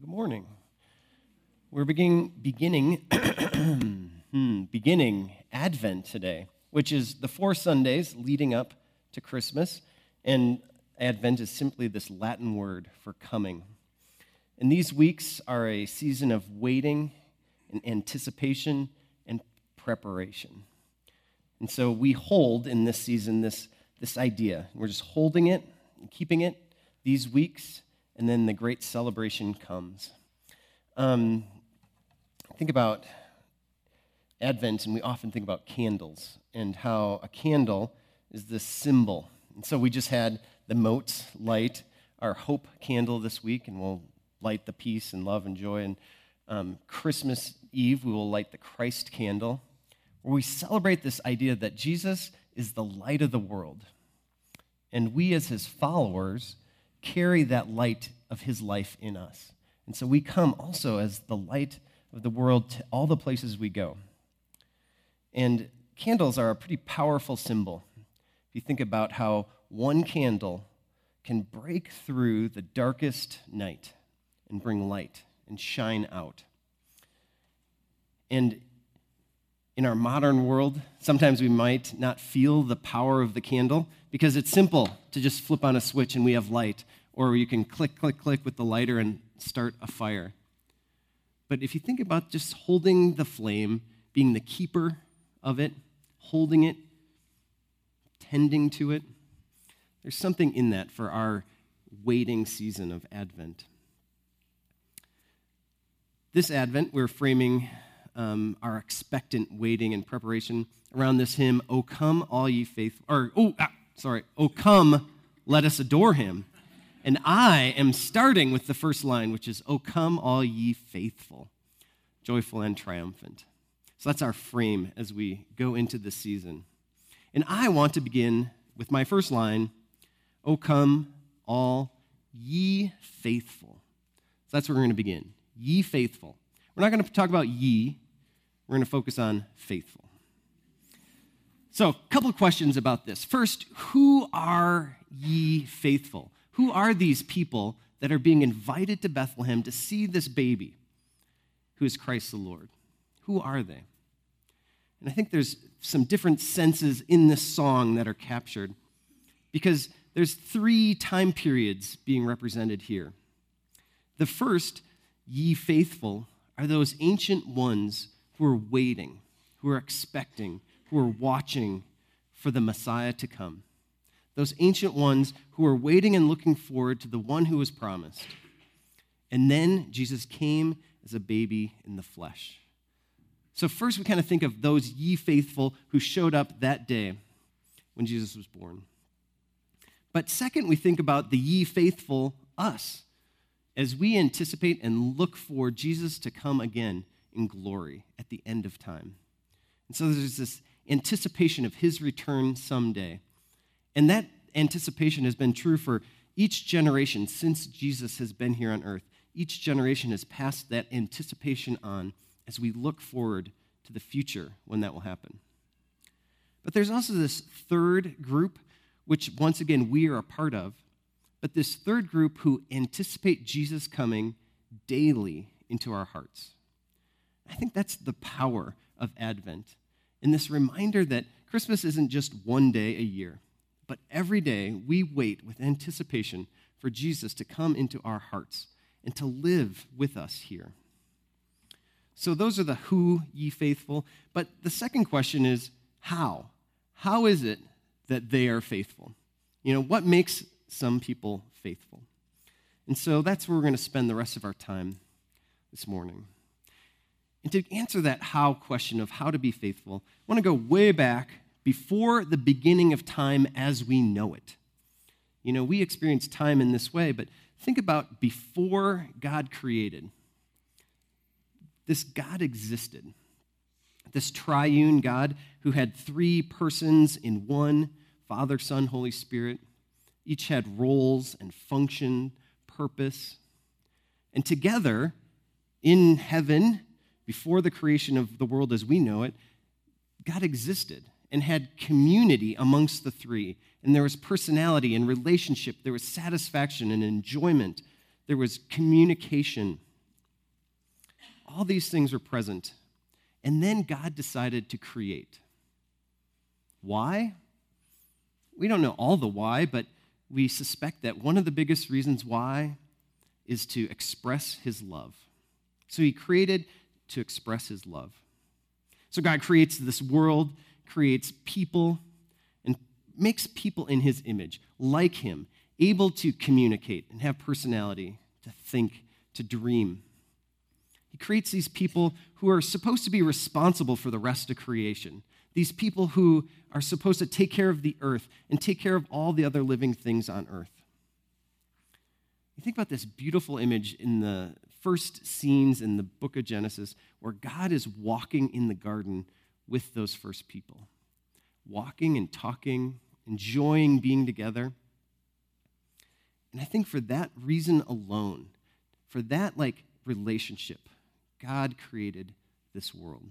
Good morning. We're beginning Advent today, which is the 4 Sundays leading up to Christmas, and Advent is simply this Latin word for coming. And these weeks are a season of waiting and anticipation and preparation. And so we hold in this season this idea. We're just holding it and keeping it these weeks. And then the great celebration comes. Think about Advent, and we often think about candles and how a candle is this symbol. And so we just had the Motes light our hope candle this week, and we'll light the peace and love and joy. And Christmas Eve, we will light the Christ candle, where we celebrate this idea that Jesus is the light of the world. And we as his followers carry that light of his life in us. And so we come also as the light of the world to all the places we go. And candles are a pretty powerful symbol. If you think about how one candle can break through the darkest night and bring light and shine out. And in our modern world, sometimes we might not feel the power of the candle because it's simple to just flip on a switch and we have light, or you can click, click, click with the lighter and start a fire. But if you think about just holding the flame, being the keeper of it, holding it, tending to it, there's something in that for our waiting season of Advent. This Advent, we're framing our expectant waiting and preparation around this hymn, "O come, all ye faithful," "O come, let us adore him." And I am starting with the first line, which is, "O come, all ye faithful, joyful and triumphant." So that's our frame as we go into this season. And I want to begin with my first line, "O come, all ye faithful." So that's where we're going to begin, ye faithful. We're not going to talk about ye. We're going to focus on faithful. So a couple of questions about this. First, who are ye faithful? Who are these people that are being invited to Bethlehem to see this baby who is Christ the Lord? Who are they? And I think there's some different senses in this song that are captured because there's 3 time periods being represented here. The first, ye faithful, are those ancient ones who are waiting, who are expecting, who are watching for the Messiah to come. Those ancient ones who are waiting and looking forward to the one who was promised. And then Jesus came as a baby in the flesh. So first we kind of think of those ye faithful who showed up that day when Jesus was born. But second, we think about the ye faithful us as we anticipate and look for Jesus to come again in glory at the end of time. And so there's this anticipation of his return someday. And that anticipation has been true for each generation since Jesus has been here on earth. Each generation has passed that anticipation on as we look forward to the future when that will happen. But there's also this third group, which once again we are a part of, but this third group who anticipate Jesus coming daily into our hearts. I think that's the power of Advent, and this reminder that Christmas isn't just one day a year, but every day we wait with anticipation for Jesus to come into our hearts and to live with us here. So those are the who, ye faithful, but the second question is how? How is it that they are faithful? You know, what makes some people faithful? And so that's where we're going to spend the rest of our time this morning. And to answer that how question of how to be faithful, I want to go way back before the beginning of time as we know it. You know, we experience time in this way, but think about before God created. This God existed. This triune God who had 3 persons in one, Father, Son, Holy Spirit. Each had roles and function, purpose. And together, in heaven, before the creation of the world as we know it, God existed and had community amongst the 3. And there was personality and relationship. There was satisfaction and enjoyment. There was communication All these things are present. And then God decided to create. Why? We don't know all the why, but we suspect that one of the biggest reasons why is to express his love. So he created to express his love. So God creates this world, creates people, and makes people in his image, like him, able to communicate and have personality, to think, to dream. He creates these people who are supposed to be responsible for the rest of creation. These people who are supposed to take care of the earth and take care of all the other living things on earth. You think about this beautiful image in the first scenes in the book of Genesis where God is walking in the garden with those first people, walking and talking, enjoying being together. And I think for that reason alone, for that relationship, God created this world.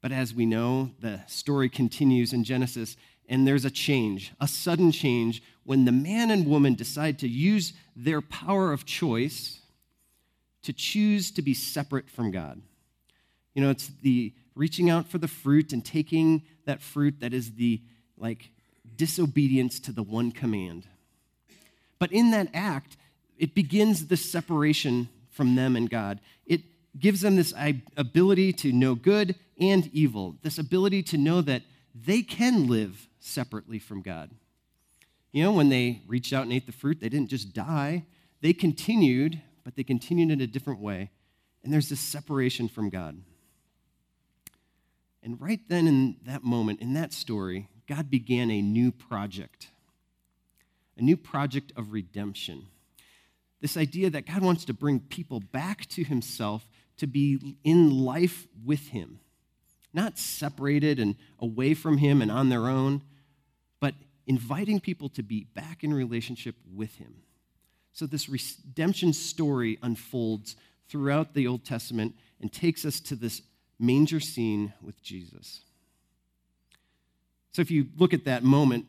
But as we know, the story continues in Genesis, and there's a change, a sudden change, when the man and woman decide to use their power of choice to choose to be separate from God. You know, it's the reaching out for the fruit and taking that fruit that is the, disobedience to the one command. But in that act, it begins this separation from them and God. It gives them this ability to know good and evil, this ability to know that they can live separately from God. You know, when they reached out and ate the fruit, they didn't just die. They continued, but they continued in a different way. And there's this separation from God. And right then in that moment, in that story, God began a new project of redemption. This idea that God wants to bring people back to himself to be in life with him, not separated and away from him and on their own, but inviting people to be back in relationship with him. So this redemption story unfolds throughout the Old Testament and takes us to this manger scene with Jesus. So if you look at that moment,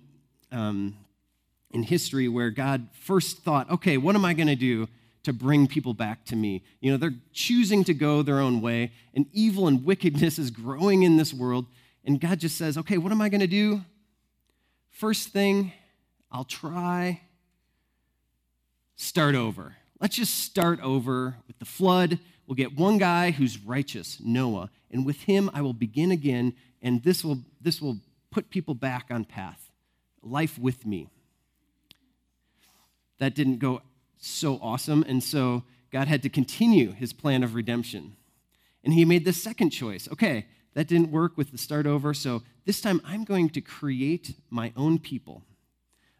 in history where God first thought, okay, what am I going to do to bring people back to me? You know, they're choosing to go their own way, and evil and wickedness is growing in this world, and God just says, okay, what am I going to do? First thing, I'll try, start over. Let's just start over with the flood. We'll get one guy who's righteous, Noah, and with him I will begin again, and this will put people back on path, life with me. That didn't go so awesome, and so God had to continue his plan of redemption. And he made the second choice. Okay, that didn't work with the start over, so this time I'm going to create my own people.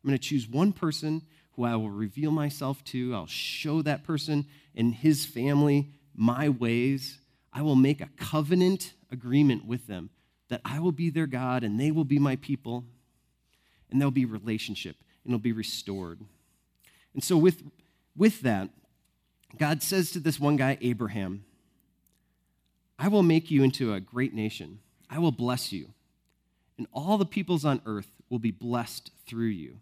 I'm going to choose one person who I will reveal myself to. I'll show that person and his family my ways. I will make a covenant agreement with them that I will be their God and they will be my people, and there'll be relationship, and it'll be restored. And so with that, God says to this one guy, Abraham, I will make you into a great nation. I will bless you. And all the peoples on earth will be blessed through you.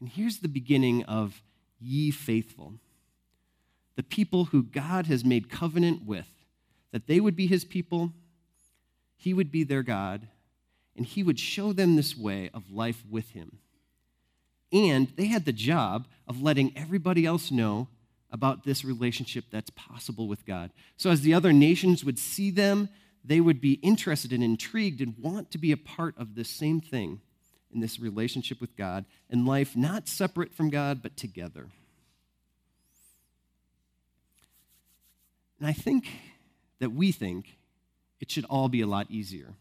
And here's the beginning of ye faithful, the people who God has made covenant with, that they would be his people, he would be their God, and he would show them this way of life with him. And they had the job of letting everybody else know about this relationship that's possible with God. So as the other nations would see them, they would be interested and intrigued and want to be a part of this same thing in this relationship with God and life not separate from God but together. And I think that we think it should all be a lot easier.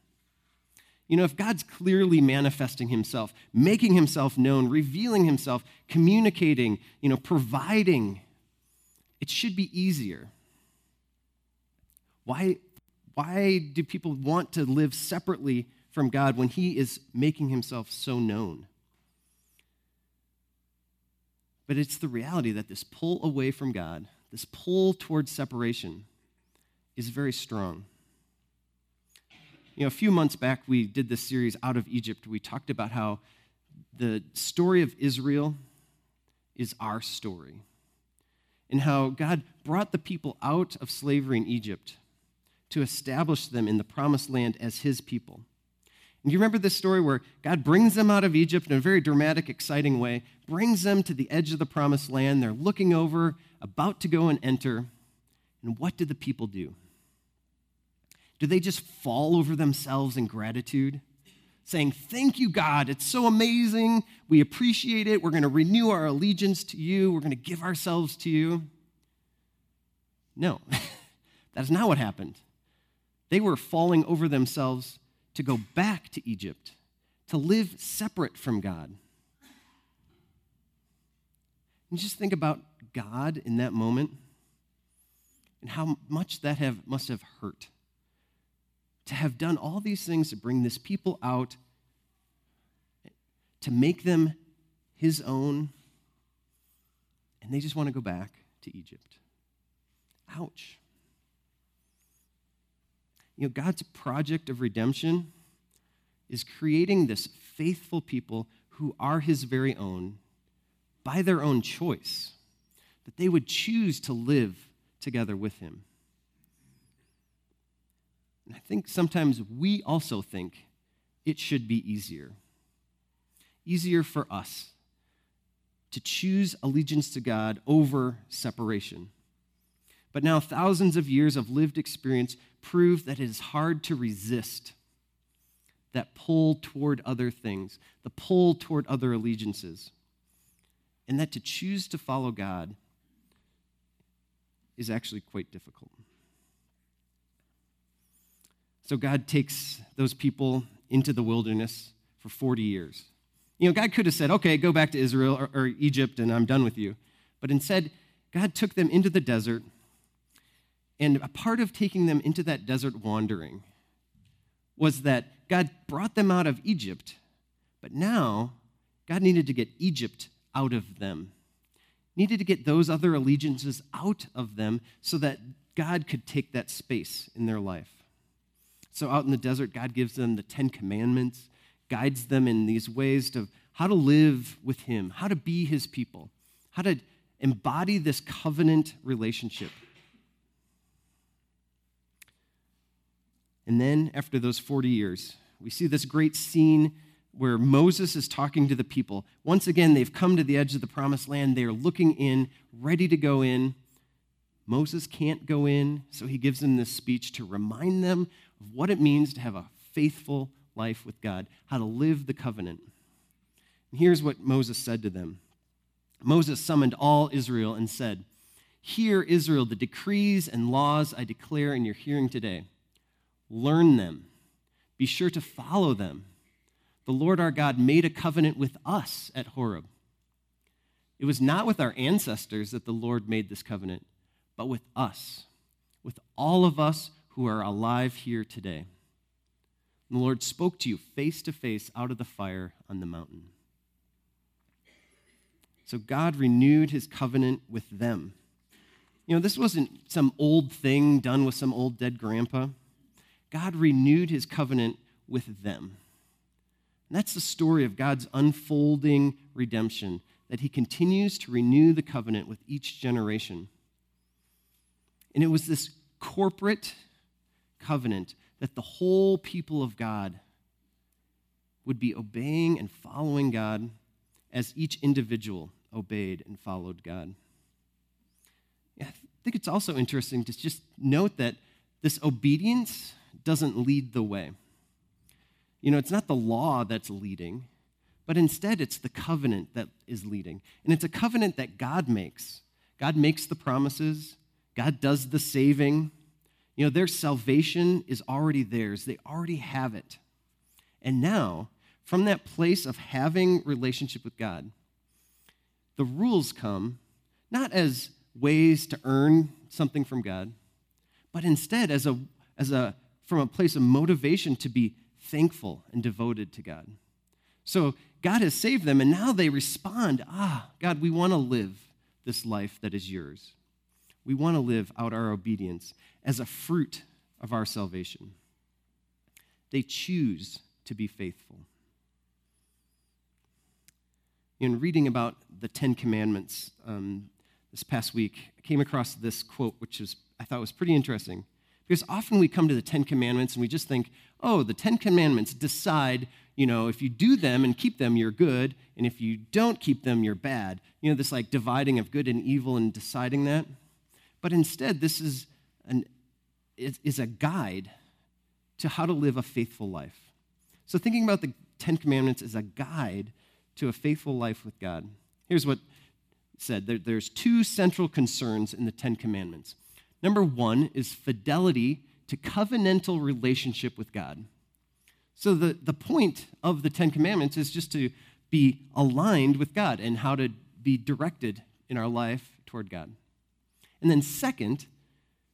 You know, if God's clearly manifesting himself, making himself known, revealing himself, communicating, you know, providing, it should be easier. Why do people want to live separately from God when he is making himself so known? But it's the reality that this pull away from God, this pull towards separation, is very strong. You know, a few months back, we did this series, Out of Egypt. We talked about how the story of Israel is our story. and how God brought the people out of slavery in Egypt to establish them in the promised land as his people. And you remember this story where God brings them out of Egypt in a very dramatic, exciting way, brings them to the edge of the promised land. They're looking over, about to go and enter. And what do the people do? Do they just fall over themselves in gratitude, saying, thank you, God, it's so amazing, we appreciate it, we're going to renew our allegiance to you, we're going to give ourselves to you? No, that is not what happened. They were falling over themselves to go back to Egypt, to live separate from God. And just think about God in that moment and how much that must have hurt to have done all these things to bring this people out, to make them his own, and they just want to go back to Egypt. Ouch. You know, God's project of redemption is creating this faithful people who are his very own by their own choice, that they would choose to live together with him. And I think sometimes we also think it should be easier for us to choose allegiance to God over separation. But now thousands of years of lived experience prove that it is hard to resist that pull toward other things, the pull toward other allegiances, and that to choose to follow God is actually quite difficult. So God takes those people into the wilderness for 40 years. You know, God could have said, okay, go back to Israel or Egypt and I'm done with you. But instead, God took them into the desert. And a part of taking them into that desert wandering was that God brought them out of Egypt, but now God needed to get Egypt out of them, needed to get those other allegiances out of them so that God could take that space in their life. So out in the desert, God gives them the 10 Commandments, guides them in these ways to how to live with him, how to be his people, how to embody this covenant relationship. And then, after those 40 years, we see this great scene where Moses is talking to the people. Once again, they've come to the edge of the promised land. They are looking in, ready to go in. Moses can't go in, so he gives them this speech to remind them of what it means to have a faithful life with God, how to live the covenant. And here's what Moses said to them. Moses summoned all Israel and said, "Hear, Israel, the decrees and laws I declare in your hearing today. Learn them. Be sure to follow them. The Lord our God made a covenant with us at Horeb. It was not with our ancestors that the Lord made this covenant, but with us, with all of us who are alive here today. And the Lord spoke to you face to face out of the fire on the mountain." So God renewed his covenant with them. You know, this wasn't some old thing done with some old dead grandpa. God renewed his covenant with them. And that's the story of God's unfolding redemption, that he continues to renew the covenant with each generation. And it was this corporate covenant that the whole people of God would be obeying and following God as each individual obeyed and followed God. Yeah, I think it's also interesting to just note that this obedience doesn't lead the way. You know, it's not the law that's leading, but instead it's the covenant that is leading. And it's a covenant that God makes. God makes the promises. God does the saving. You know, their salvation is already theirs. They already have it. And now, from that place of having relationship with God, the rules come not as ways to earn something from God, but instead from a place of motivation to be thankful and devoted to God. So God has saved them, and now they respond, God, we want to live this life that is yours. We want to live out our obedience as a fruit of our salvation. They choose to be faithful. In reading about the Ten Commandments, this past week, I came across this quote, which is, I thought was pretty interesting. Because often we come to the Ten Commandments and we just think, oh, the Ten Commandments decide, you know, if you do them and keep them, you're good, and if you don't keep them, you're bad. You know, this like dividing of good and evil and deciding that. But instead, this is a guide to how to live a faithful life. So thinking about the Ten Commandments as a guide to a faithful life with God. Here's what it said. There's two central concerns in the Ten Commandments. Number one is fidelity to covenantal relationship with God. So the point of the Ten Commandments is just to be aligned with God and how to be directed in our life toward God. And then second,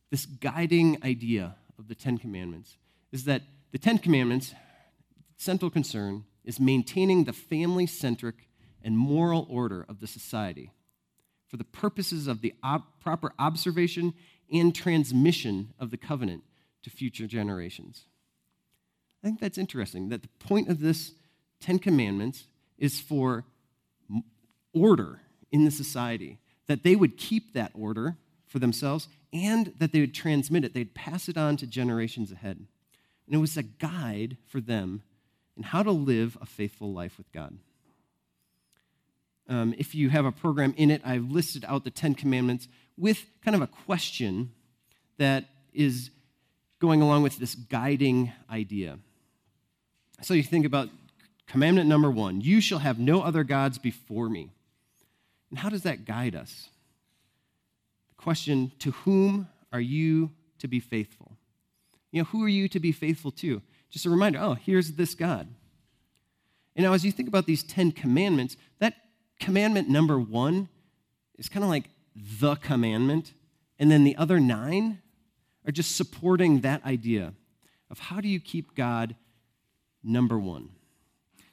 this guiding idea of the Ten Commandments is that the Ten Commandments' central concern is maintaining the family-centric and moral order of the society for the purposes of the proper observation and transmission of the covenant to future generations. I think that's interesting, that the point of this Ten Commandments is for order in the society, that they would keep that order for themselves and that they would transmit it, they'd pass it on to generations ahead. And it was a guide for them in how to live a faithful life with God. If you have a program in it, I've listed out the Ten Commandments with kind of a question that is going along with this guiding idea. So you think about commandment number one, you shall have no other gods before me. And how does that guide us? The question, to whom are you to be faithful? You know, who are you to be faithful to? Just a reminder, oh, here's this God. And now as you think about these 10 commandments, that commandment number one is kind of like the commandment, and then the other 9 are just supporting that idea of how do you keep God number one.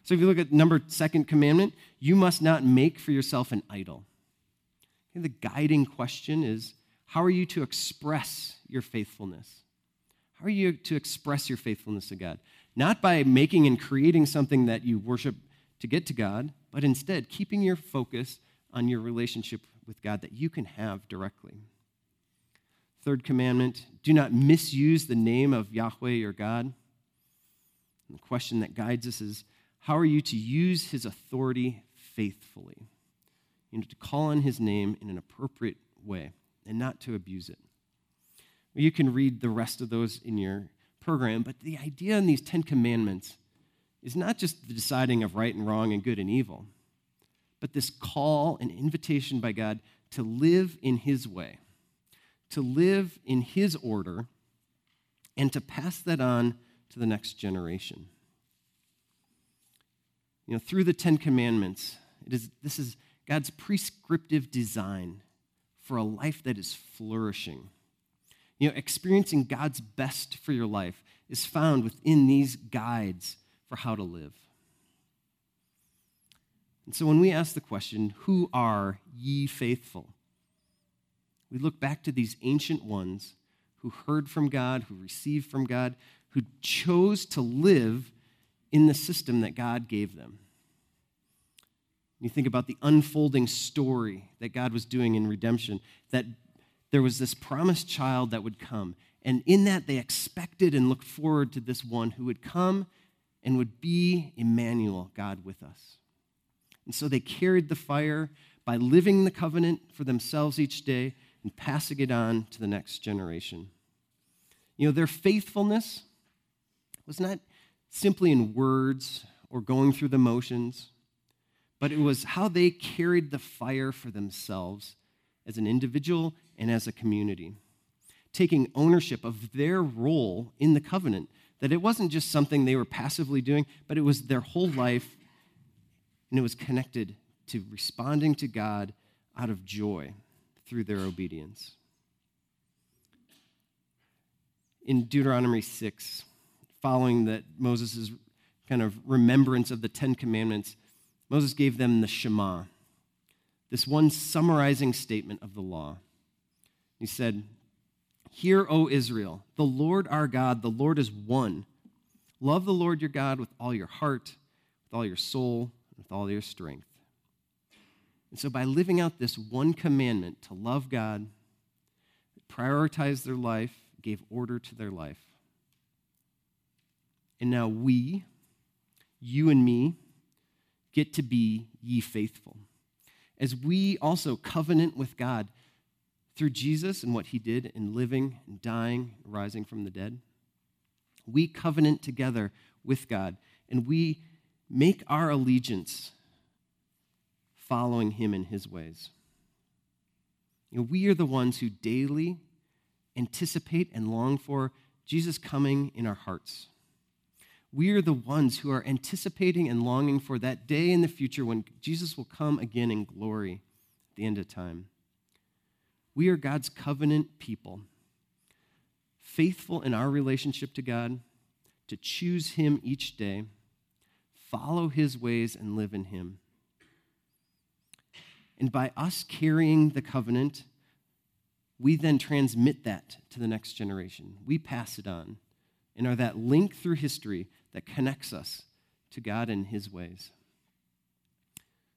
So if you look at second commandment, you must not make for yourself an idol. And the guiding question is, how are you to express your faithfulness? How are you to express your faithfulness to God? Not by making and creating something that you worship to get to God, but instead keeping your focus on your relationship with God that you can have directly. Third commandment, do not misuse the name of Yahweh your God. And the question that guides us is, how are you to use his authority faithfully? You know, to call on his name in an appropriate way and not to abuse it. Well, you can read the rest of those in your program, but the idea in these 10 commandments is not just the deciding of right and wrong and good and evil, but this call and invitation by God to live in his way, to live in his order, and to pass that on to the next generation. You know, through the Ten Commandments, this is God's prescriptive design for a life that is flourishing. You know, experiencing God's best for your life is found within these guides for how to live. And so when we ask the question, who are ye faithful? We look back to these ancient ones who heard from God, who received from God, who chose to live in the system that God gave them. You think about the unfolding story that God was doing in redemption, that there was this promised child that would come, and in that they expected and looked forward to this one who would come and would be Emmanuel, God with us. And so they carried the fire by living the covenant for themselves each day and passing it on to the next generation. You know, their faithfulness was not simply in words or going through the motions, but it was how they carried the fire for themselves as an individual and as a community, taking ownership of their role in the covenant, that it wasn't just something they were passively doing, but it was their whole life. And it was connected to responding to God out of joy through their obedience. In Deuteronomy 6, following that Moses' kind of remembrance of the Ten Commandments, Moses gave them the Shema, this one summarizing statement of the law. He said, "Hear, O Israel, the Lord our God, the Lord is one. Love the Lord your God with all your heart, with all your soul, with all your strength." And so by living out this one commandment to love God, prioritize their life, gave order to their life. And now we, you and me, get to be ye faithful, as we also covenant with God through Jesus and what he did in living and dying and rising from the dead. We covenant together with God, and we make our allegiance following him in his ways. You know, we are the ones who daily anticipate and long for Jesus coming in our hearts. We are the ones who are anticipating and longing for that day in the future when Jesus will come again in glory at the end of time. We are God's covenant people, faithful in our relationship to God, to choose him each day, follow his ways, and live in him. And by us carrying the covenant, we then transmit that to the next generation. We pass it on and are that link through history that connects us to God and his ways.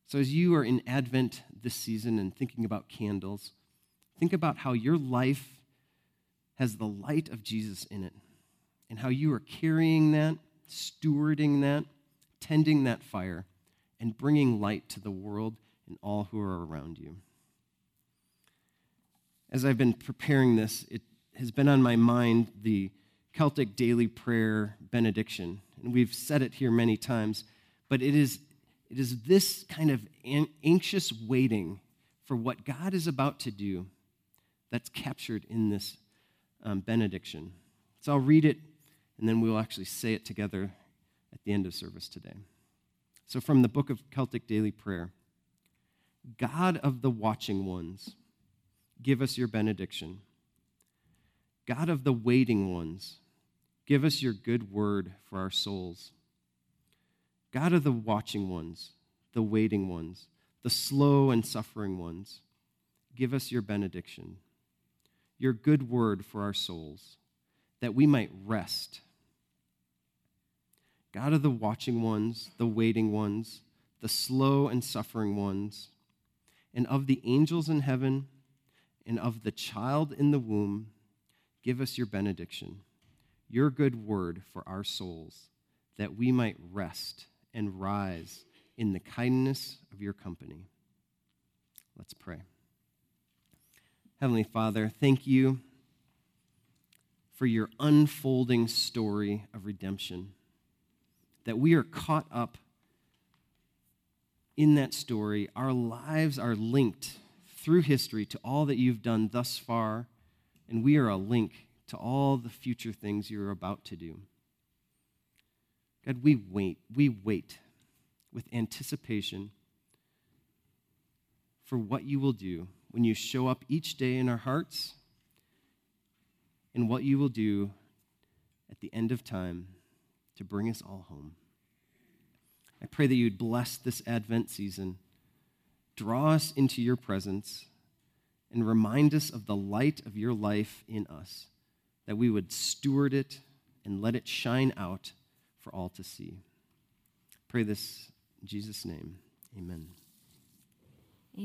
So as you are in Advent this season and thinking about candles, think about how your life has the light of Jesus in it and how you are carrying that, stewarding that, tending that fire, and bringing light to the world and all who are around you. As I've been preparing this, it has been on my mind the Celtic daily prayer benediction, and we've said it here many times, but it is this kind of anxious waiting for what God is about to do that's captured in this benediction. So I'll read it, and then we'll actually say it together at the end of service today. So from the book of Celtic Daily Prayer, God of the watching ones, give us your benediction. God of the waiting ones, give us your good word for our souls. God of the watching ones, the waiting ones, the slow and suffering ones, give us your benediction, your good word for our souls, that we might rest. God of the watching ones, the waiting ones, the slow and suffering ones, and of the angels in heaven, and of the child in the womb, give us your benediction, your good word for our souls, that we might rest and rise in the kindness of your company. Let's pray. Heavenly Father, thank you for your unfolding story of redemption, that we are caught up in that story. Our lives are linked through history to all that you've done thus far, and we are a link to all the future things you're about to do. God, we wait with anticipation for what you will do when you show up each day in our hearts and what you will do at the end of time to bring us all home. I pray that you would bless this Advent season, draw us into your presence, and remind us of the light of your life in us, that we would steward it and let it shine out for all to see. Pray this in Jesus' name. Amen.